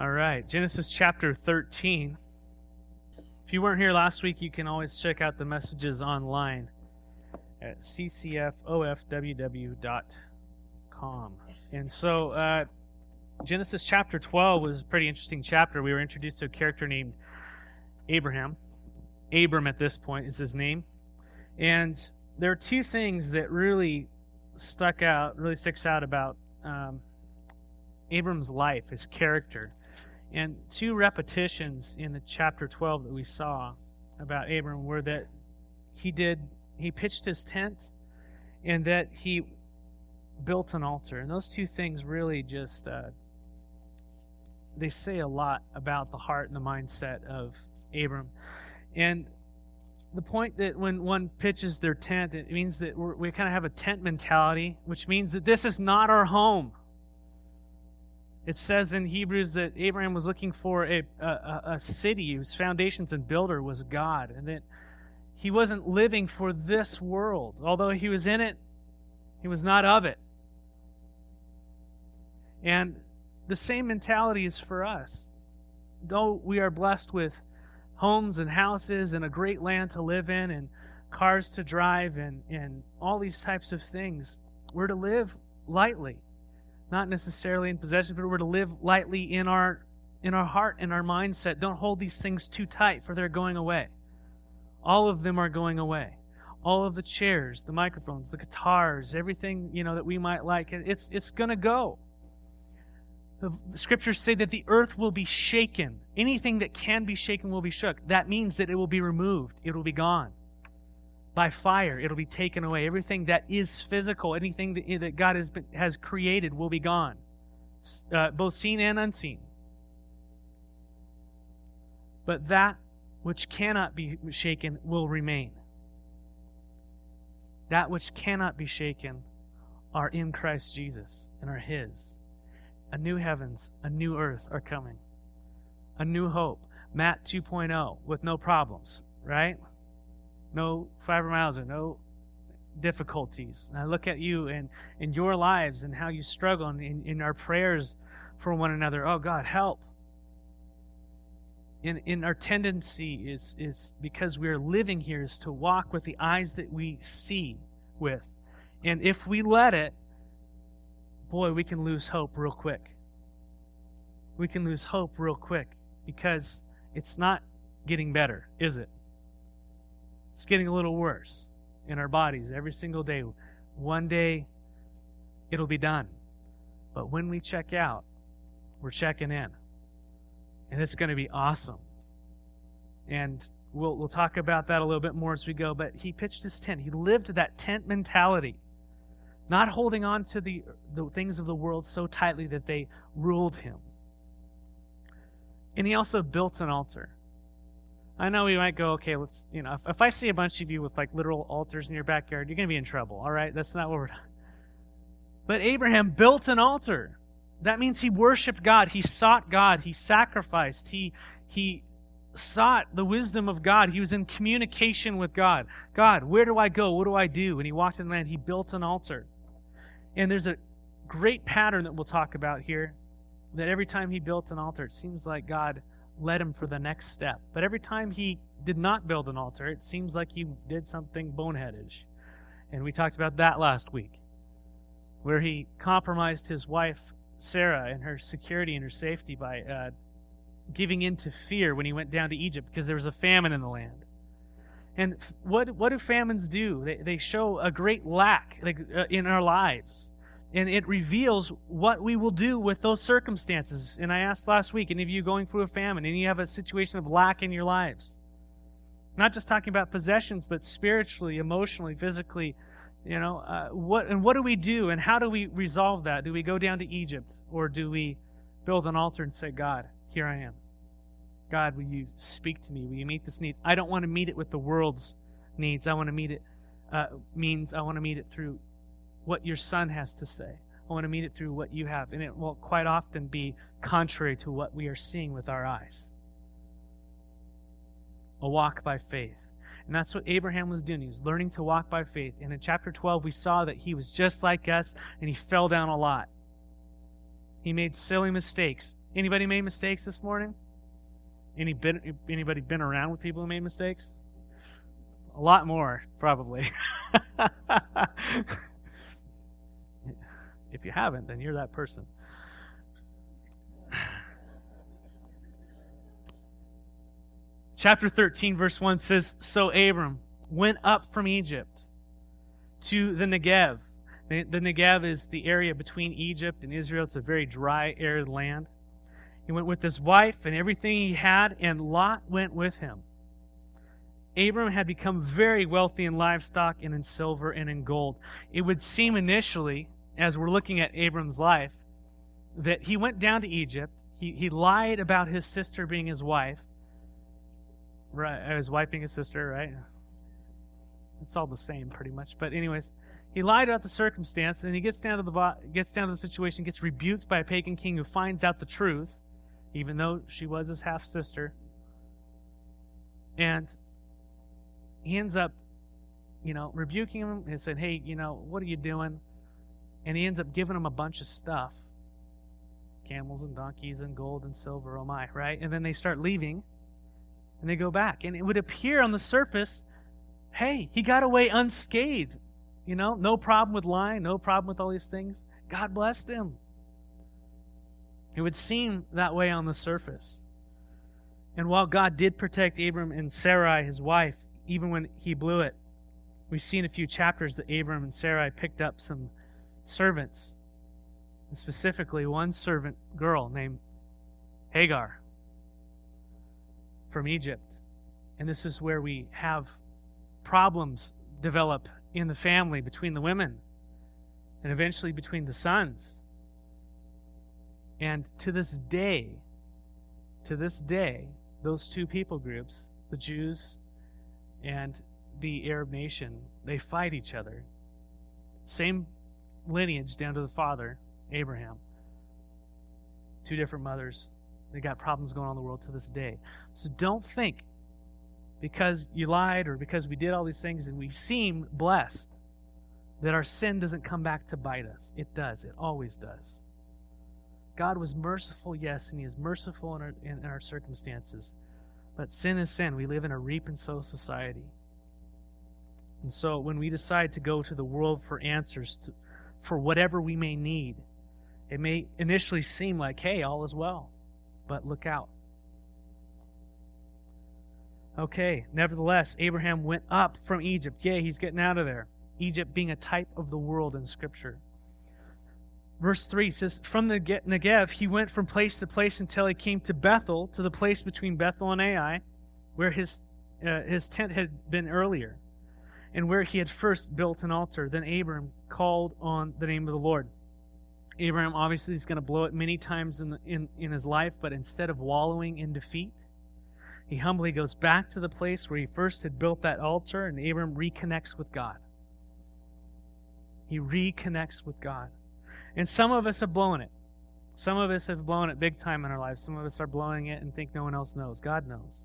All right, Genesis chapter 13. If you weren't here last week, you can always check out the messages online at ccfofww.com. And so Genesis chapter 12 was a pretty interesting chapter. We were introduced to a character named Abraham. Abram at this point is his name. And there are two things that really sticks out about Abram's life, his character. And two repetitions in the chapter 12 that we saw about Abram were that he pitched his tent and that he built an altar. And those two things really just, they say a lot about the heart and the mindset of Abram. And the point that when one pitches their tent, it means that we kind of have a tent mentality, which means that this is not our home. It says in Hebrews that Abraham was looking for a city whose foundations and builder was God, and that he wasn't living for this world. Although he was in it, he was not of it. And the same mentality is for us. Though we are blessed with homes and houses and a great land to live in and cars to drive and all these types of things, we're to live lightly. Not necessarily in possessions, but we're to live lightly in our heart and our mindset. Don't hold these things too tight, for they're going away. All of them are going away. All of the chairs, the microphones, the guitars, everything, that we might like, it's going to go. The scriptures say that the earth will be shaken. Anything that can be shaken will be shook. That means that it will be removed. It will be gone. By fire, it'll be taken away. Everything that is physical, anything that God has created will be gone, both seen and unseen. But that which cannot be shaken will remain. That which cannot be shaken are in Christ Jesus and are His. A new heavens, a new earth are coming. A new hope. Matt 2.0 with no problems, right? No fibromyalgia, no difficulties. And I look at you and in your lives and how you struggle and in our prayers for one another. Oh, God, help. In our tendency is because we are living here is to walk with the eyes that we see with. And if we let it, boy, we can lose hope real quick. We can lose hope real quick because it's not getting better, is it? It's getting a little worse in our bodies every single day. One day, it'll be done. But when we check out, we're checking in. And it's going to be awesome. And we'll talk about that a little bit more as we go. But he pitched his tent. He lived that tent mentality, not holding on to the things of the world so tightly that they ruled him. And he also built an altar. I know we might go, okay, let's, if I see a bunch of you with, literal altars in your backyard, you're going to be in trouble, all right? That's not what we're doing. But Abraham built an altar. That means he worshiped God. He sought God. He sacrificed. He sought the wisdom of God. He was in communication with God. God, where do I go? What do I do? And he walked in the land. He built an altar. And there's a great pattern that we'll talk about here, that every time he built an altar, it seems like God led him for the next step. But every time he did not build an altar, it seems like he did something boneheadish. And we talked about that last week, where he compromised his wife, Sarah, and her security and her safety by giving in to fear when he went down to Egypt because there was a famine in the land. And what do famines do? They show a great lack in our lives. And it reveals what we will do with those circumstances. And I asked last week, any of you going through a famine, and you have a situation of lack in your lives? Not just talking about possessions, but spiritually, emotionally, physically. What do we do, and how do we resolve that? Do we go down to Egypt, or do we build an altar and say, God, here I am. God, will you speak to me? Will you meet this need? I don't want to meet it with the world's needs. I want to meet it through what your son has to say. I want to meet it through what you have. And it will quite often be contrary to what we are seeing with our eyes. A walk by faith. And that's what Abraham was doing. He was learning to walk by faith. And in chapter 12, we saw that he was just like us, and he fell down a lot. He made silly mistakes. Anybody made mistakes this morning? Anybody been around with people who made mistakes? A lot more, probably. If you haven't, then you're that person. Chapter 13, verse 1 says, So Abram went up from Egypt to the Negev. The Negev is the area between Egypt and Israel. It's a very dry, arid land. He went with his wife and everything he had, and Lot went with him. Abram had become very wealthy in livestock and in silver and in gold. It would seem initially, as we're looking at Abram's life, that he went down to Egypt. He lied about his sister being his wife. Right, his wife being his sister, right? It's all the same, pretty much. But anyways, he lied about the circumstance, and he gets down to the situation, gets rebuked by a pagan king who finds out the truth, even though she was his half sister, and he ends up, rebuking him and said, "Hey, what are you doing?" And he ends up giving him a bunch of stuff: camels and donkeys and gold and silver. Oh my, right? And then they start leaving, and they go back, and it would appear on the surface, hey, he got away unscathed. No problem with lying, no problem with all these things. God blessed him. It would seem that way on the surface. And while God did protect Abram and Sarai, his wife, even when he blew it, we see in a few chapters that Abram and Sarai picked up some servants, and specifically one servant girl named Hagar from Egypt. And this is where we have problems develop in the family between the women and eventually between the sons. And to this day, those two people groups, the Jews and the Arab nation, they fight each other. Same lineage down to the father, Abraham. Two different mothers. They got problems going on in the world to this day. So don't think because you lied or because we did all these things and we seem blessed that our sin doesn't come back to bite us. It does. It always does. God was merciful, yes, and he is merciful in our circumstances. But sin is sin. We live in a reap and sow society. And so when we decide to go to the world for answers for whatever we may need, it may initially seem like, hey, all is well, but look out. Okay, nevertheless, Abraham went up from Egypt. Yay, he's getting out of there. Egypt being a type of the world in Scripture. Verse 3 says, From the Negev he went from place to place until he came to Bethel, to the place between Bethel and Ai, where his tent had been earlier, and where he had first built an altar. Then Abram called on the name of the Lord. Abraham obviously is going to blow it many times in his life, but instead of wallowing in defeat, he humbly goes back to the place where he first had built that altar, and Abram reconnects with God. He reconnects with God. And some of us have blown it. Some of us have blown it big time in our lives. Some of us are blowing it and think no one else knows. God knows.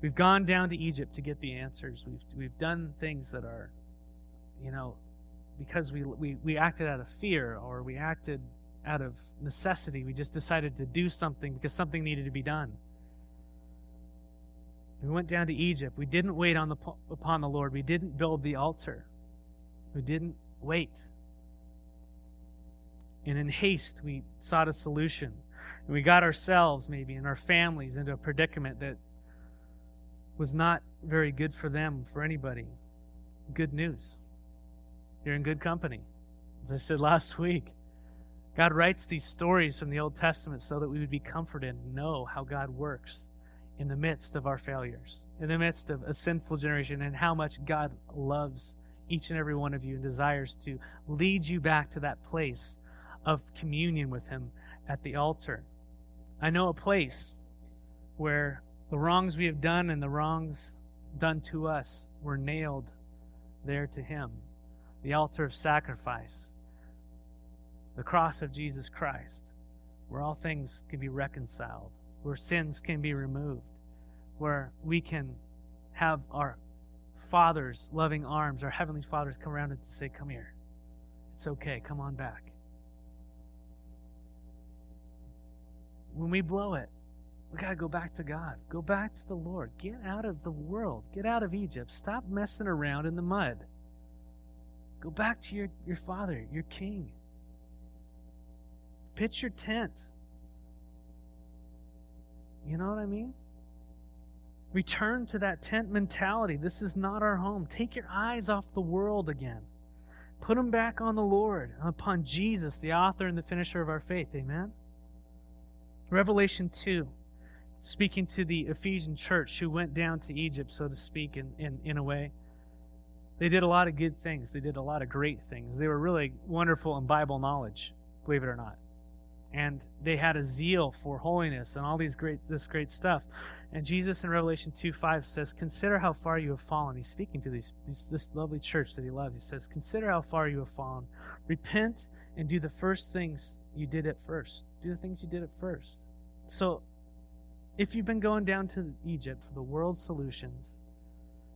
We've gone down to Egypt to get the answers. We've done things that are, because we acted out of fear or we acted out of necessity. We just decided to do something because something needed to be done. We went down to Egypt. We didn't wait upon the Lord. We didn't build the altar. We didn't wait. And in haste, we sought a solution. And we got ourselves, maybe, and our families into a predicament that was not very good for them, for anybody. Good news. You're in good company. As I said last week, God writes these stories from the Old Testament so that we would be comforted and know how God works in the midst of our failures, in the midst of a sinful generation, and how much God loves each and every one of you and desires to lead you back to that place of communion with him at the altar. I know a place where the wrongs we have done and the wrongs done to us were nailed there to him, the altar of sacrifice, the cross of Jesus Christ, where all things can be reconciled, where sins can be removed, where we can have our Father's loving arms, our Heavenly Father's come around and say, come here. It's okay. Come on back. when we blow it, we got to go back to God. Go back to the Lord. Get out of the world. Get out of Egypt. Stop messing around in the mud. Go back to your Father, your King. Pitch your tent. You know what I mean? Return to that tent mentality. This is not our home. Take your eyes off the world again. Put them back on the Lord, upon Jesus, the author and the finisher of our faith. Amen? Revelation 2, speaking to the Ephesian church who went down to Egypt, so to speak, in a way. They did a lot of good things. They did a lot of great things. They were really wonderful in Bible knowledge, believe it or not. And they had a zeal for holiness and all these great stuff. And Jesus in Revelation 2:5 says, "Consider how far you have fallen." He's speaking to this lovely church that he loves. He says, "Consider how far you have fallen. Repent and do the first things you did at first." Do the things you did at first. So if you've been going down to Egypt for the world's solutions,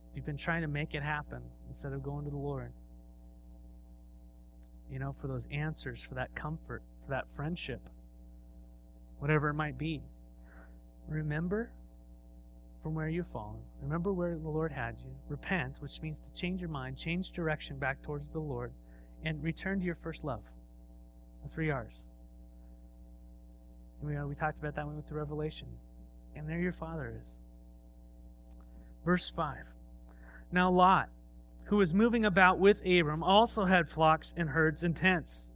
if you've been trying to make it happen instead of going to the Lord, you know, for those answers, for that comfort, for that friendship, whatever it might be, remember from where you've fallen. Remember where the Lord had you. Repent, which means to change your mind, change direction back towards the Lord, and return to your first love. The 3 R's. We talked about that one with the Revelation. And there your Father is. Verse 5. Now Lot, who was moving about with Abram, also had flocks and herds and tents.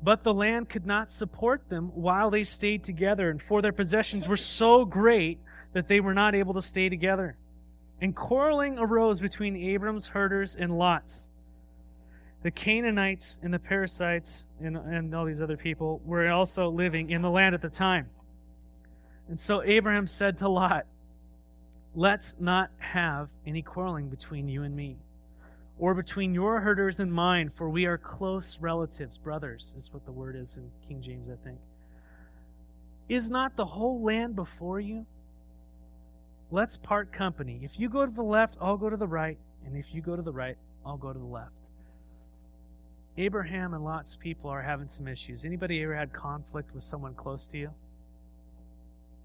But the land could not support them while they stayed together, and for their possessions were so great that they were not able to stay together. And quarreling arose between Abram's herders and Lot's. The Canaanites and the Perizzites and all these other people were also living in the land at the time. And so Abraham said to Lot, "Let's not have any quarreling between you and me, or between your herders and mine, for we are close relatives." Brothers is what the word is in King James, I think. "Is not the whole land before you? Let's part company. If you go to the left, I'll go to the right, and if you go to the right, I'll go to the left." Abraham and Lot's people are having some issues. Anybody ever had conflict with someone close to you?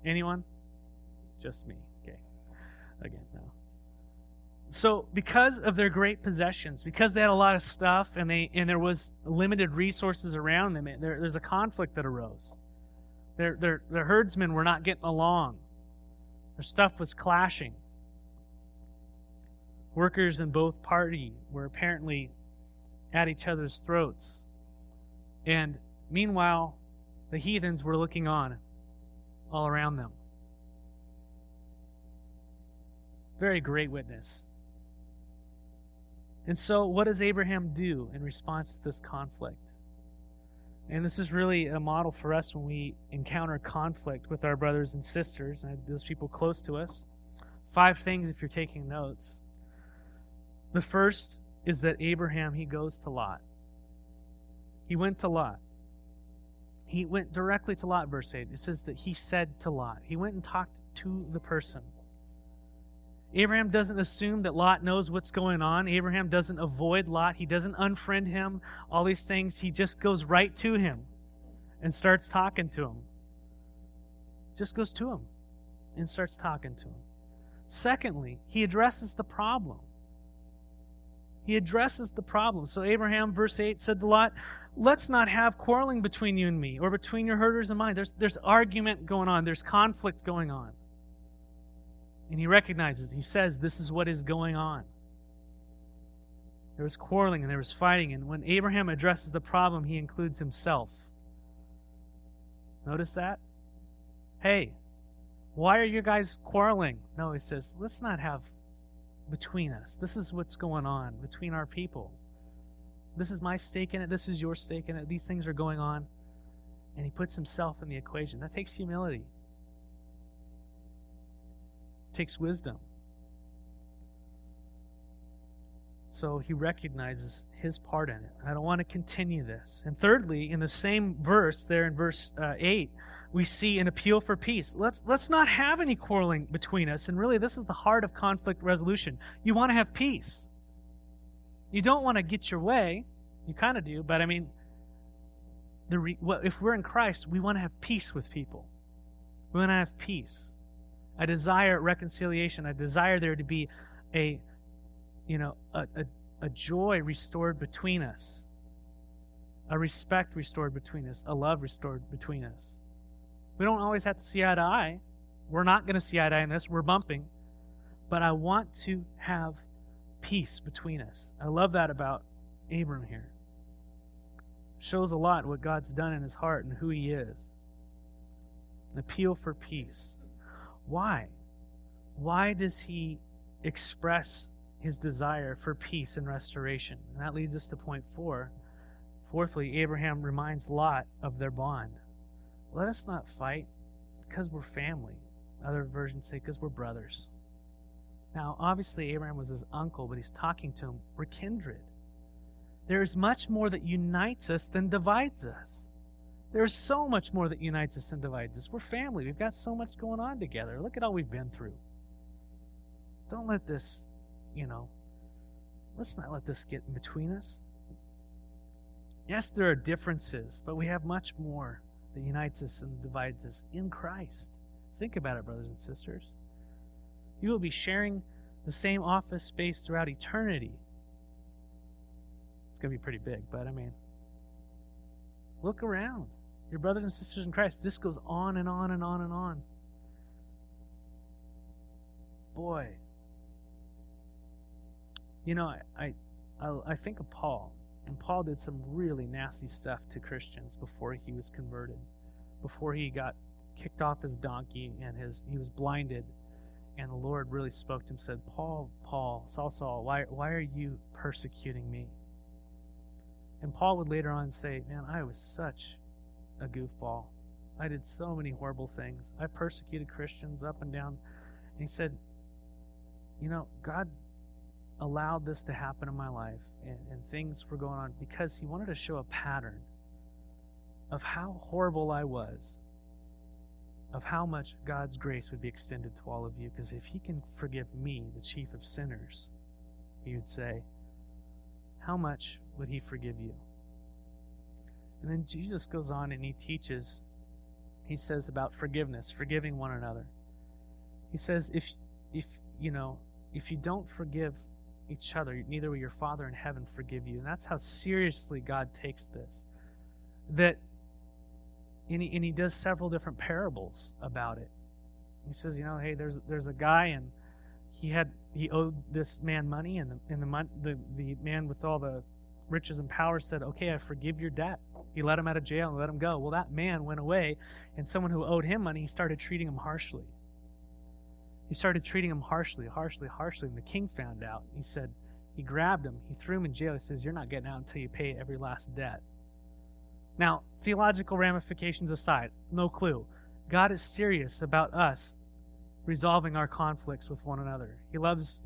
Anyone? Just me. Okay. Again, no. So because of their great possessions, because they had a lot of stuff and there was limited resources around them, there's a conflict that arose. Their herdsmen were not getting along. Their stuff was clashing. Workers in both parties were apparently at each other's throats. And meanwhile, the heathens were looking on all around them. Very great witness. And so what does Abraham do in response to this conflict? And this is really a model for us when we encounter conflict with our brothers and sisters and those people close to us. 5 things if you're taking notes. The first is that Abraham, he goes to Lot. He went to Lot. He went directly to Lot, verse 8. It says that he said to Lot. He went and talked to the person. Abraham doesn't assume that Lot knows what's going on. Abraham doesn't avoid Lot. He doesn't unfriend him, all these things. He just goes right to him and starts talking to him. Just goes to him and starts talking to him. Secondly, he addresses the problem. He addresses the problem. So Abraham, verse 8, said to Lot, "Let's not have quarreling between you and me, or between your herders and mine." There's argument going on. There's conflict going on. And he recognizes, he says, this is what is going on. There was quarreling and there was fighting. And when Abraham addresses the problem, he includes himself. Notice that? "Hey, why are you guys quarreling?" No, he says, "Let's not have between us. This is what's going on between our people. This is my stake in it. This is your stake in it. These things are going on." And he puts himself in the equation. That takes humility. It takes wisdom. So he recognizes his part in it. I don't want to continue this. And thirdly, in the same verse, there in verse 8, we see an appeal for peace. Let's not have any quarreling between us. And really, this is the heart of conflict resolution. You want to have peace. You don't want to get your way. You kind of do, but I mean, if we're in Christ, we want to have peace with people. We want to have peace. I desire reconciliation. I desire there to be a joy restored between us, a respect restored between us, a love restored between us. We don't always have to see eye to eye. We're not going to see eye to eye in this. We're bumping. But I want to have peace between us. I love that about Abram here. It shows a lot what God's done in his heart and who he is. An appeal for peace. Why? Why does he express his desire for peace and restoration? And that leads us to point 4. Fourthly, Abraham reminds Lot of their bond. Let us not fight because we're family. Other versions say because we're brothers. Now, obviously, Abraham was his uncle, but he's talking to him. We're kindred. There is much more that unites us than divides us. There's so much more that unites us than divides us. We're family. We've got so much going on together. Look at all we've been through. Don't let this, let's not let this get in between us. Yes, there are differences, but we have much more that unites us and divides us in Christ. Think about it, brothers and sisters. You will be sharing the same office space throughout eternity. It's going to be pretty big, but look around. Your brothers and sisters in Christ, this goes on and on and on and on. Boy. I think of Paul. And Paul did some really nasty stuff to Christians before he was converted, before he got kicked off his donkey and he was blinded. And the Lord really spoke to him and said, Paul, Saul, Saul, why are you persecuting me? And Paul would later on say, man, I was such a goofball. I did so many horrible things. I persecuted Christians up and down. And he said, God allowed this to happen in my life, and things were going on because he wanted to show a pattern of how horrible I was, of how much God's grace would be extended to all of you. Because if he can forgive me, the chief of sinners, he would say, how much would he forgive you? And then Jesus goes on and he teaches, he says about forgiveness, forgiving one another. He says, if you don't forgive each other, neither will your Father in heaven forgive you. And that's how seriously God takes this. And he does several different parables about it. He says, hey, there's a guy, and he owed this man money, and the man with all the riches and power said, okay, I forgive your debt. He let him out of jail and let him go. Well, that man went away, and someone who owed him money, he started treating him harshly. And the king found out. He grabbed him. He threw him in jail. He says, you're not getting out until you pay every last debt. Now, theological ramifications aside, no clue. God is serious about us resolving our conflicts with one another. He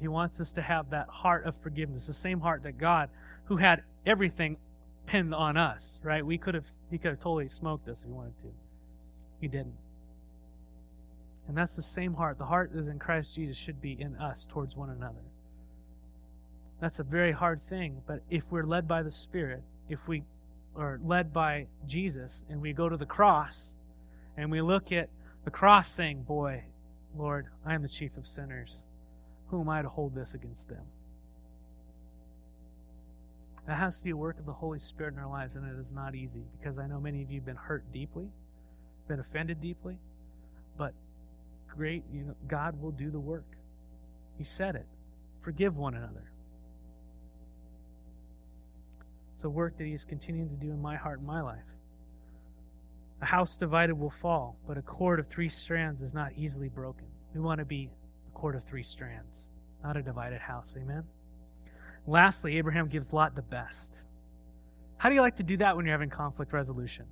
wants us to have that heart of forgiveness, the same heart that God, who had everything pinned on us, right? He could have totally smoked us if he wanted to. He didn't. And that's the same heart. The heart that is in Christ Jesus should be in us towards one another. That's a very hard thing, but if we're led by the Spirit, if we are led by Jesus and we go to the cross and we look at the cross saying, boy, Lord, I am the chief of sinners. Who am I to hold this against them? That has to be a work of the Holy Spirit in our lives, and it is not easy, because I know many of you have been hurt deeply, been offended deeply, but great, God will do the work. He said it. Forgive one another. It's a work that he is continuing to do in my heart and my life. A house divided will fall, but a cord of 3 strands is not easily broken. We want to be a cord of 3 strands, not a divided house. Amen? Lastly, Abraham gives Lot the best. How do you like to do that when you're having conflict resolution?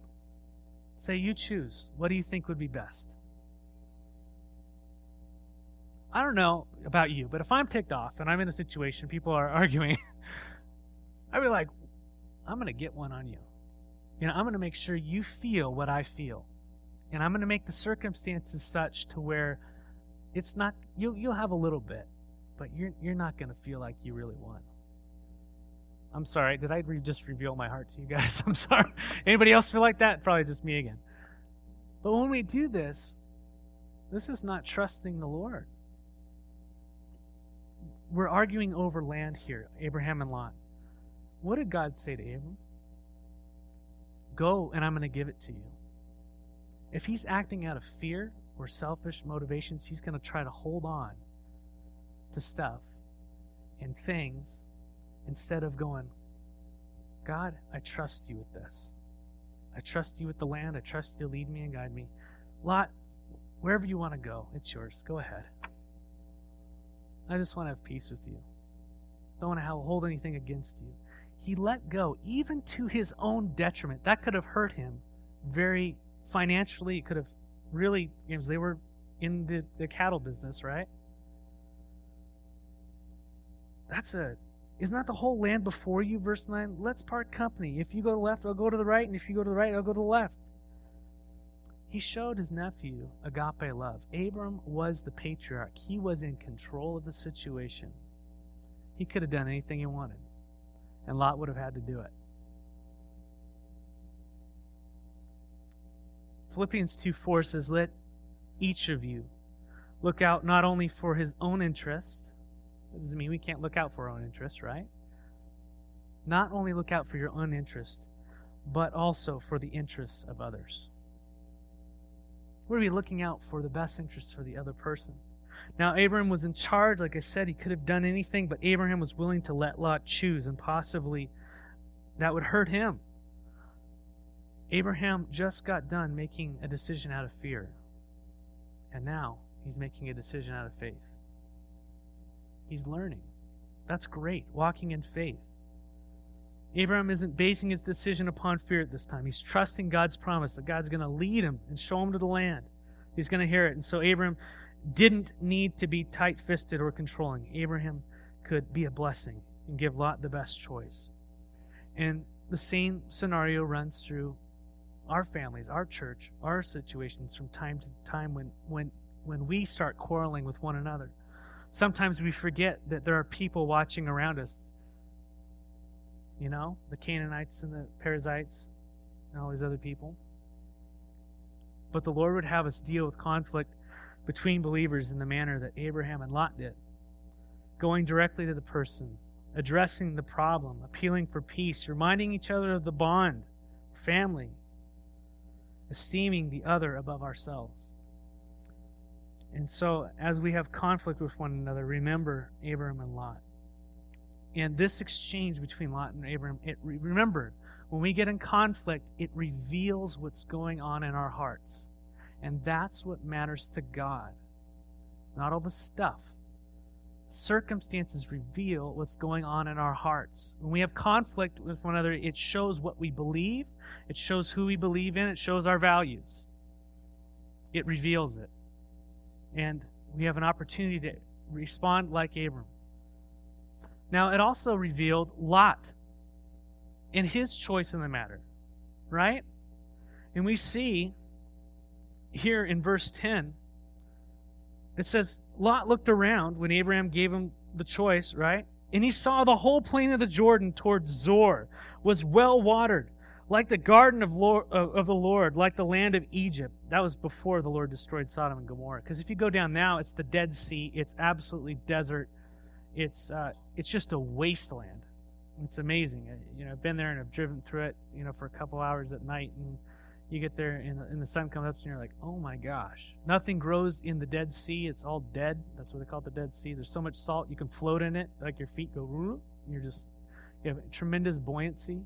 Say, you choose. What do you think would be best? I don't know about you, but if I'm ticked off and I'm in a situation, people are arguing, I'd be like, I'm going to get one on you. I'm going to make sure you feel what I feel. And I'm going to make the circumstances such to where it's not, you'll have a little bit, but you're not going to feel like you really won. I'm sorry. Did I just reveal my heart to you guys? I'm sorry. Anybody else feel like that? Probably just me again. But when we do this, This is not trusting the Lord. We're arguing over land here, Abraham and Lot. What did God say to Abram? Go, and I'm going to give it to you. If he's acting out of fear or selfish motivations, he's going to try to hold on to stuff and things instead of going, God, I trust you with this. I trust you with the land. I trust you to lead me and guide me. Lot, wherever you want to go, it's yours. Go ahead. I just want to have peace with you. Don't want to hold anything against you. He let go, even to his own detriment. That could have hurt him very financially. It could have really, because they were in the cattle business, right? Isn't that the whole land before you, verse 9? Let's part company. If you go to the left, I'll go to the right, and if you go to the right, I'll go to the left. He showed his nephew agape love. Abram was the patriarch. He was in control of the situation. He could have done anything he wanted, and Lot would have had to do it. Philippians 2:4 says, let each of you look out not only for his own interest. That doesn't mean we can't look out for our own interest, right? Not only look out for your own interest, but also for the interests of others. We're to be looking out for the best interests for the other person. Now, Abraham was in charge. Like I said, he could have done anything, but Abraham was willing to let Lot choose, and possibly that would hurt him. Abraham just got done making a decision out of fear, and now he's making a decision out of faith. He's learning. That's great, walking in faith. Abraham isn't basing his decision upon fear at this time. He's trusting God's promise that God's going to lead him and show him to the land. He's going to hear it. And so Abraham didn't need to be tight-fisted or controlling. Abraham could be a blessing and give Lot the best choice. And the same scenario runs through our families, our church, our situations from time to time when we start quarreling with one another. Sometimes we forget that there are people watching around us. You know, the Canaanites and the Perizzites and all these other people. But the Lord would have us deal with conflict between believers in the manner that Abraham and Lot did. Going directly to the person, addressing the problem, appealing for peace, reminding each other of the bond, family, esteeming the other above ourselves. And so, as we have conflict with one another, remember Abram and Lot. And this exchange between Lot and Abram, remember, when we get in conflict, it reveals what's going on in our hearts. And that's what matters to God. It's not all the stuff. Circumstances reveal what's going on in our hearts. When we have conflict with one another, it shows what we believe, it shows who we believe in, it shows our values. It reveals it. And we have an opportunity to respond like Abram. Now, it also revealed Lot and his choice in the matter, right? And we see here in verse 10, it says, Lot looked around when Abraham gave him the choice, right? And he saw the whole plain of the Jordan toward Zoar was well watered, like the garden of the Lord, like the land of Egypt. That was before the Lord destroyed Sodom and Gomorrah. Because if you go down now, it's the Dead Sea. It's absolutely desert. It's just a wasteland. It's amazing. I've been there and I've driven through it, for a couple hours at night. And you get there and the sun comes up and you're like, oh my gosh. Nothing grows in the Dead Sea. It's all dead. That's what they call it, the Dead Sea. There's so much salt. You can float in it. Like your feet go, and you have tremendous buoyancy.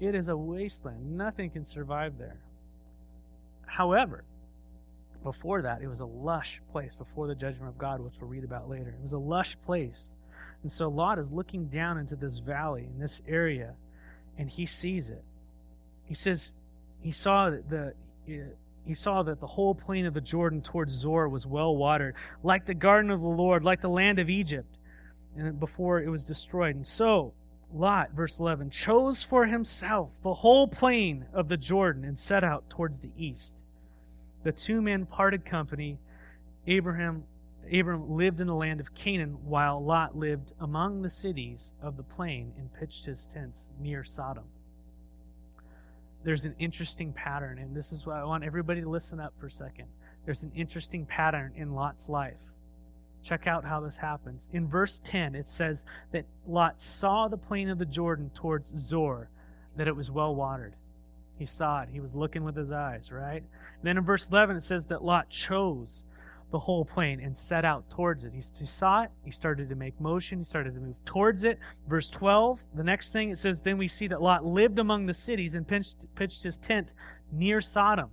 It is a wasteland. Nothing can survive there. However, before that, it was a lush place before the judgment of God, which we'll read about later. It was a lush place. And so Lot is looking down into this valley, in this area, and he sees it. He says he saw that the whole plain of the Jordan towards Zoar was well watered, like the garden of the Lord, like the land of Egypt, and before it was destroyed. And so Lot, verse 11, chose for himself the whole plain of the Jordan and set out towards the east. The two men parted company. Abram lived in the land of Canaan, while Lot lived among the cities of the plain and pitched his tents near Sodom. There's an interesting pattern, and this is why I want everybody to listen up for a second. there's an interesting pattern in Lot's life. Check out how this happens. In verse 10, it says that Lot saw the plain of the Jordan towards Zoar, that it was well watered. He saw it. He was looking with his eyes, right? And then in verse 11, it says that Lot chose the whole plain and set out towards it. He saw it. He started to make motion. He started to move towards it. Verse 12, the next thing, it says, then we see that Lot lived among the cities and pitched his tent near Sodom.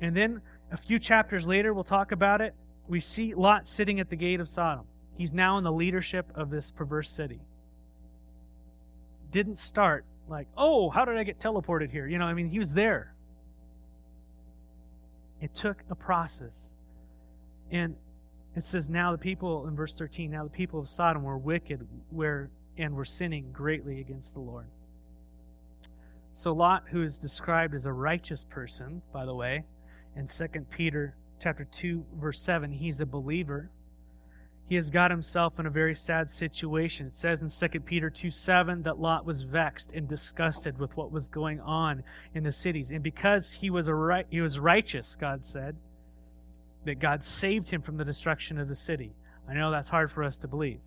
And then a few chapters later, we'll talk about it, we see Lot sitting at the gate of Sodom. He's now in the leadership of this perverse city. Didn't start like, oh, how did I get teleported here? You know, I mean, he was there. It took a process. And it says, now the people, in verse 13, now the people of Sodom were wicked and were sinning greatly against the Lord. So Lot, who is described as a righteous person, by the way, in 2 Peter chapter 2, verse 7, he's a believer. He has got himself in a very sad situation. It says in 2 Peter 2:7 that Lot was vexed and disgusted with what was going on in the cities. And because he was righteous, God said, that God saved him from the destruction of the city. I know that's hard for us to believe.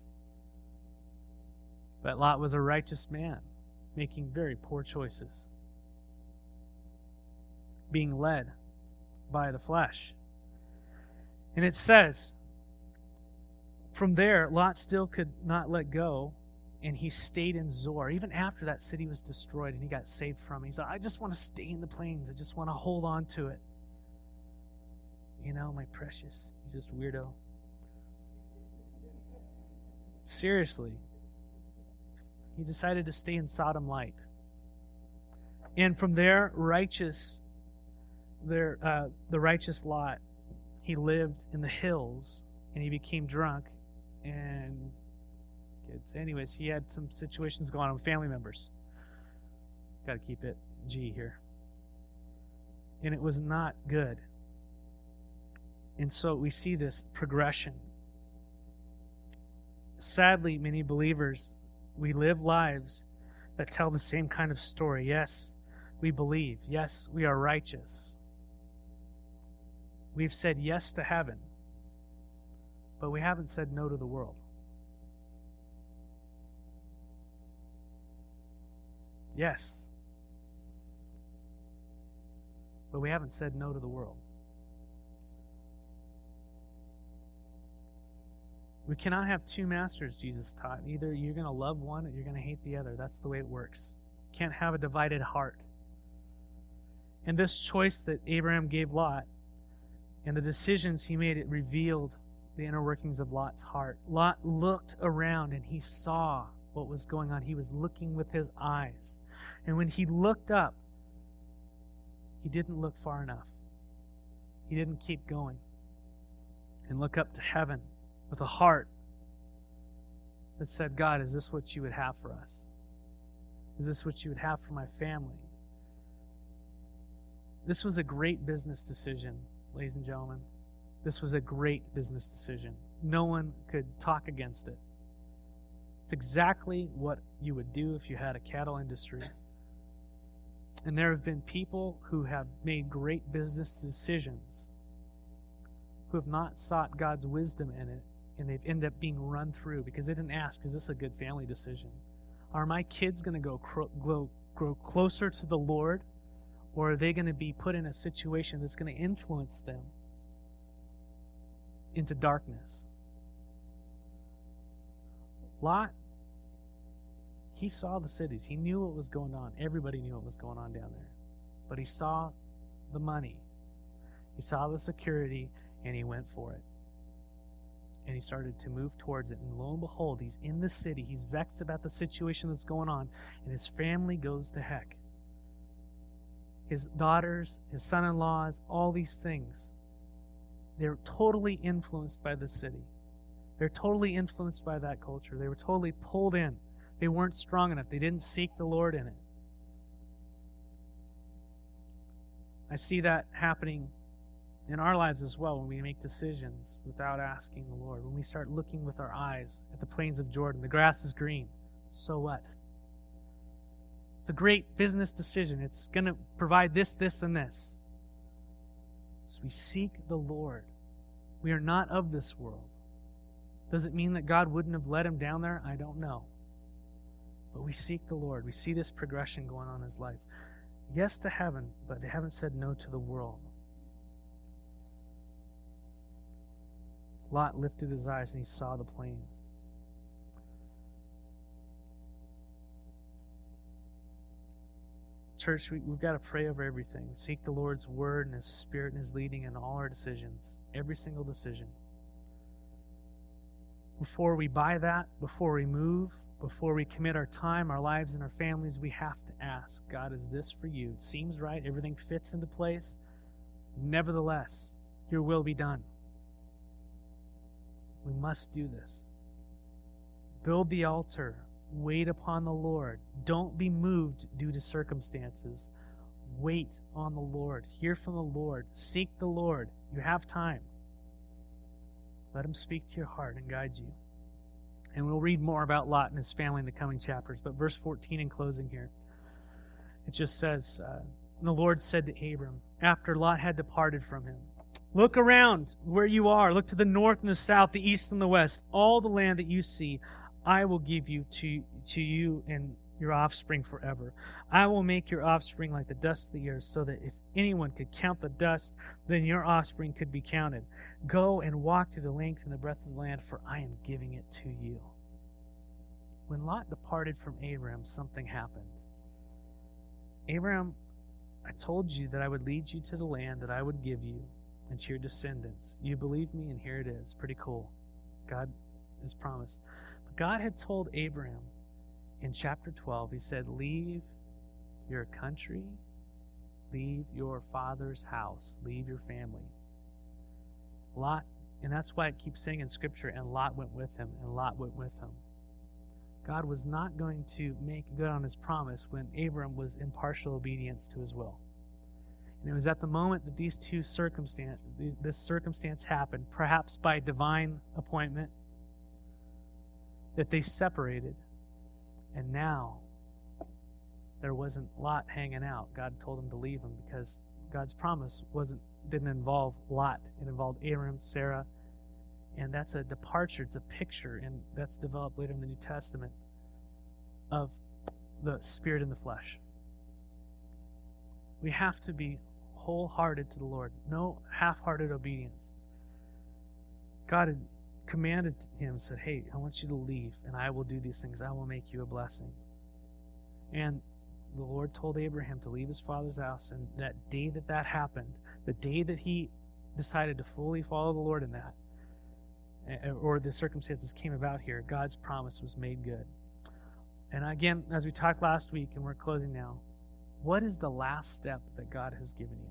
But Lot was a righteous man, making very poor choices, being led by the flesh. And it says, from there, Lot still could not let go, and he stayed in Zoar. Even after that city was destroyed and he got saved from it, he said, I just want to stay in the plains. I just want to hold on to it. You know, my precious. He's just a weirdo. Seriously. He decided to stay in Sodom light. And from there, the righteous Lot, he lived in the hills, and he became drunk, and kids. Anyways, he had some situations going on with family members. Got to keep it G here. And it was not good. And so we see this progression. Sadly, many believers, we live lives that tell the same kind of story. Yes, we believe. Yes, we are righteous. We've said yes to heaven, but we haven't said no to the world. Yes. But we haven't said no to the world. We cannot have two masters, Jesus taught. Either you're going to love one or you're going to hate the other. That's the way it works. You can't have a divided heart. And this choice that Abraham gave Lot and the decisions he made, it revealed the inner workings of Lot's heart. Lot looked around and he saw what was going on. He was looking with his eyes. And when he looked up, he didn't look far enough. He didn't keep going and look up to heaven with a heart that said, God, is this what you would have for us? Is this what you would have for my family? This was a great business decision, ladies and gentlemen. This was a great business decision. No one could talk against it. It's exactly what you would do if you had a cattle industry. And there have been people who have made great business decisions who have not sought God's wisdom in it, and they've ended up being run through because they didn't ask, is this a good family decision? Are my kids going to grow closer to the Lord, or are they going to be put in a situation that's going to influence them into darkness? Lot, he saw the cities. He knew what was going on. Everybody knew what was going on down there. But he saw the money. He saw the security, and he went for it. And he started to move towards it. And lo and behold, he's in the city. He's vexed about the situation that's going on, and his family goes to heck. His daughters, his son-in-laws, all these things. They're totally influenced by the city. They're totally influenced by that culture. They were totally pulled in. They weren't strong enough. They didn't seek the Lord in it. I see that happening in our lives as well when we make decisions without asking the Lord. When we start looking with our eyes at the plains of Jordan, the grass is green. So what? It's a great business decision. It's going to provide this, this, and this. Jesus. We seek the Lord. We are not of this world. Does it mean that God wouldn't have let him down there? I don't know. But we seek the Lord. We see this progression going on in his life. Yes to heaven, but they haven't said no to the world. Lot lifted his eyes and he saw the plain. Church, we've got to pray over everything. Seek the Lord's word and his spirit and his leading in all our decisions. Every single decision. Before we buy that, before we move, before we commit our time, our lives, and our families, we have to ask, God, is this for you? It seems right. Everything fits into place. Nevertheless, your will be done. We must do this. Build the altar. Wait upon the Lord. Don't be moved due to circumstances. Wait on the Lord. Hear from the Lord. Seek the Lord. You have time. Let him speak to your heart and guide you. And we'll read more about Lot and his family in the coming chapters. But verse 14 in closing here, it just says, the Lord said to Abram, after Lot had departed from him, look around where you are. Look to the north and the south, the east and the west. All the land that you see, I will give you to you and your offspring forever. I will make your offspring like the dust of the earth, so that if anyone could count the dust, then your offspring could be counted. Go and walk to the length and the breadth of the land, for I am giving it to you. When Lot departed from Abraham, something happened. Abraham, I told you that I would lead you to the land that I would give you and to your descendants. You believe me, and here it is. Pretty cool. God is promised. But God had told Abraham in chapter 12, he said, leave your country, leave your father's house, leave your family. Lot, and that's why it keeps saying in Scripture, and Lot went with him, and Lot went with him. God was not going to make good on his promise when Abram was in partial obedience to his will. And it was at the moment that this circumstance happened, perhaps by divine appointment, that they separated. And now, there wasn't Lot hanging out. God told him to leave him because God's promise didn't involve Lot. It involved Abram, Sarah, and that's a departure. It's a picture, and that's developed later in the New Testament, of the spirit and the flesh. We have to be wholehearted to the Lord. No half-hearted obedience. God had commanded him, said, hey, I want you to leave, and I will do these things. I will make you a blessing. And the Lord told Abraham to leave his father's house, and that day that happened, the day that he decided to fully follow the Lord in that, or the circumstances came about here, God's promise was made good. And again, as we talked last week, and we're closing now, what is the last step that God has given you?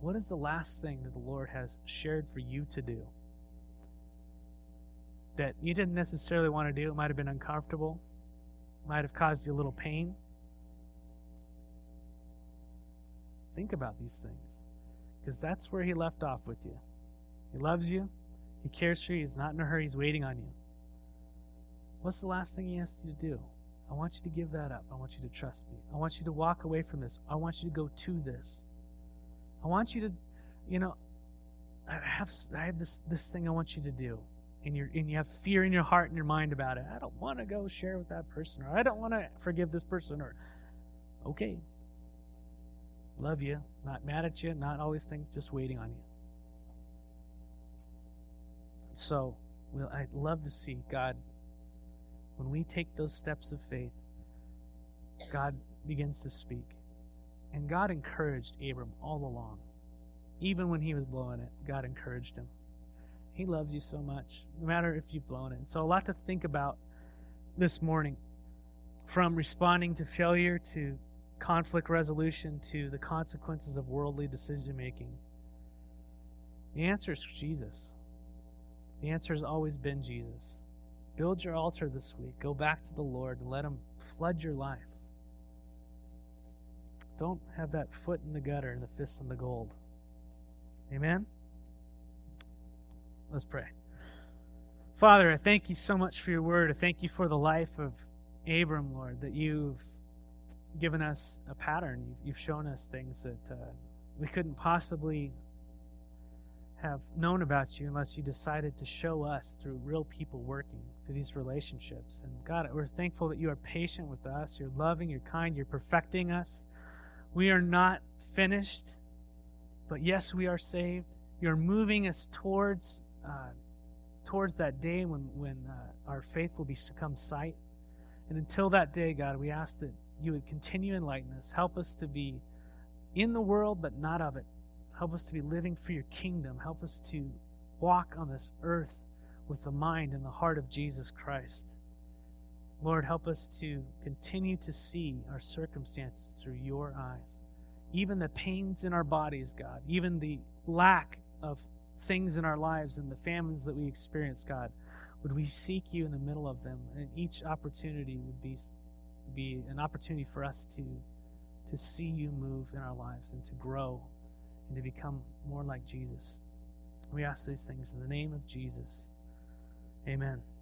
What is the last thing that the Lord has shared for you to do that you didn't necessarily want to do? It might have been uncomfortable. It might have caused you a little pain. Think about these things, because that's where he left off with you. He loves you. He cares for you. He's not in a hurry. He's waiting on you. What's the last thing he asked you to do? I want you to give that up. I want you to trust me. I want you to walk away from this. I want you to go to this. I want you to, I have this thing I want you to do. And you have fear in your heart and your mind about it. I don't want to go share with that person, or I don't want to forgive this person, or okay, love you, not mad at you, not all these things, just waiting on you. So I'd love to see God, when we take those steps of faith, God begins to speak. And God encouraged Abram all along. Even when he was blowing it, God encouraged him. He loves you so much, no matter if you've blown it. So a lot to think about this morning, from responding to failure to conflict resolution to the consequences of worldly decision-making. The answer is Jesus. The answer has always been Jesus. Build your altar this week. Go back to the Lord and let him flood your life. Don't have that foot in the gutter and the fist in the gold. Amen? Let's pray. Father, I thank you so much for your word. I thank you for the life of Abram, Lord, that you've given us a pattern. You've shown us things that We couldn't possibly have known about you unless you decided to show us through real people working through these relationships. And God, we're thankful that you are patient with us. You're loving, you're kind, you're perfecting us. We are not finished, but yes, we are saved. You're moving us towards that day when our faith will become sight. And until that day, God, we ask that you would continue enlightening us. Help us to be in the world, but not of it. Help us to be living for your kingdom. Help us to walk on this earth with the mind and the heart of Jesus Christ. Lord, help us to continue to see our circumstances through your eyes. Even the pains in our bodies, God, even the lack of things in our lives and the famines that we experience, God, would we seek you in the middle of them, and each opportunity would be an opportunity for us to see you move in our lives and to grow and to become more like Jesus. We ask these things in the name of Jesus. Amen.